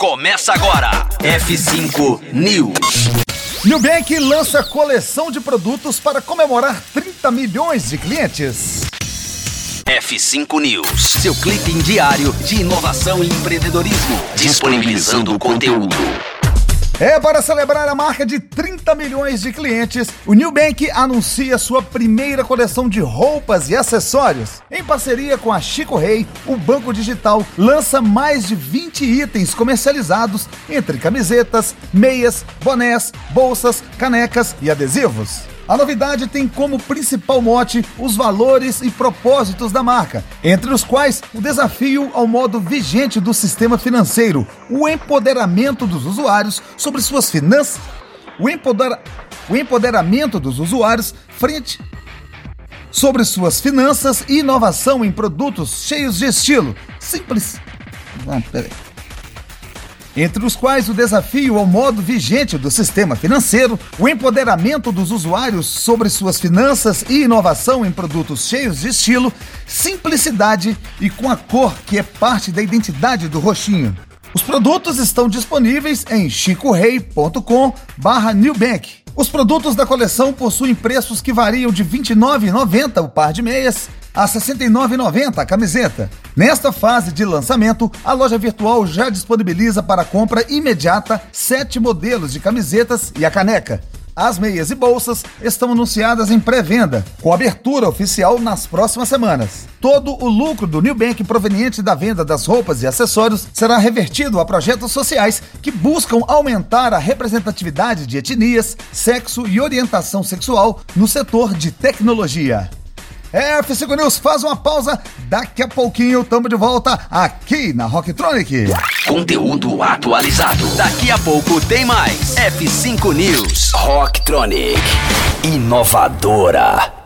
começa agora. F5 News. Nubank lança coleção de produtos para comemorar 30 milhões de clientes. F5 News, seu clipe diário de inovação e empreendedorismo, disponibilizando o conteúdo. Para celebrar a marca de 30 milhões de clientes, o Nubank anuncia sua primeira coleção de roupas e acessórios. Em parceria com a Chico Rei, o banco digital lança mais de 20 itens comercializados entre camisetas, meias, bonés, bolsas, canecas e adesivos. A novidade tem como principal mote os valores e propósitos da marca, entre os quais o desafio ao modo vigente do sistema financeiro, o empoderamento dos usuários sobre suas finanças, o empoderamento dos usuários sobre suas finanças e inovação em produtos cheios de estilo, entre os quais o desafio ao modo vigente do sistema financeiro, o empoderamento dos usuários sobre suas finanças e inovação em produtos cheios de estilo, simplicidade e com a cor que é parte da identidade do roxinho. Os produtos estão disponíveis em chicorei.com/Nubank. Os produtos da coleção possuem preços que variam de R$ 29,90 o par de meias a R$ 69,90 a camiseta. Nesta fase de lançamento, a loja virtual já disponibiliza para compra imediata 7 modelos de camisetas e a caneca. As meias e bolsas estão anunciadas em pré-venda, com abertura oficial nas próximas semanas. Todo o lucro do Nubank proveniente da venda das roupas e acessórios será revertido a projetos sociais que buscam aumentar a representatividade de etnias, sexo e orientação sexual no setor de tecnologia. F5 News faz uma pausa, daqui a pouquinho tamo de volta aqui na Rocktronic. Conteúdo atualizado. Daqui a pouco tem mais. F5 News. Rocktronic. Inovadora.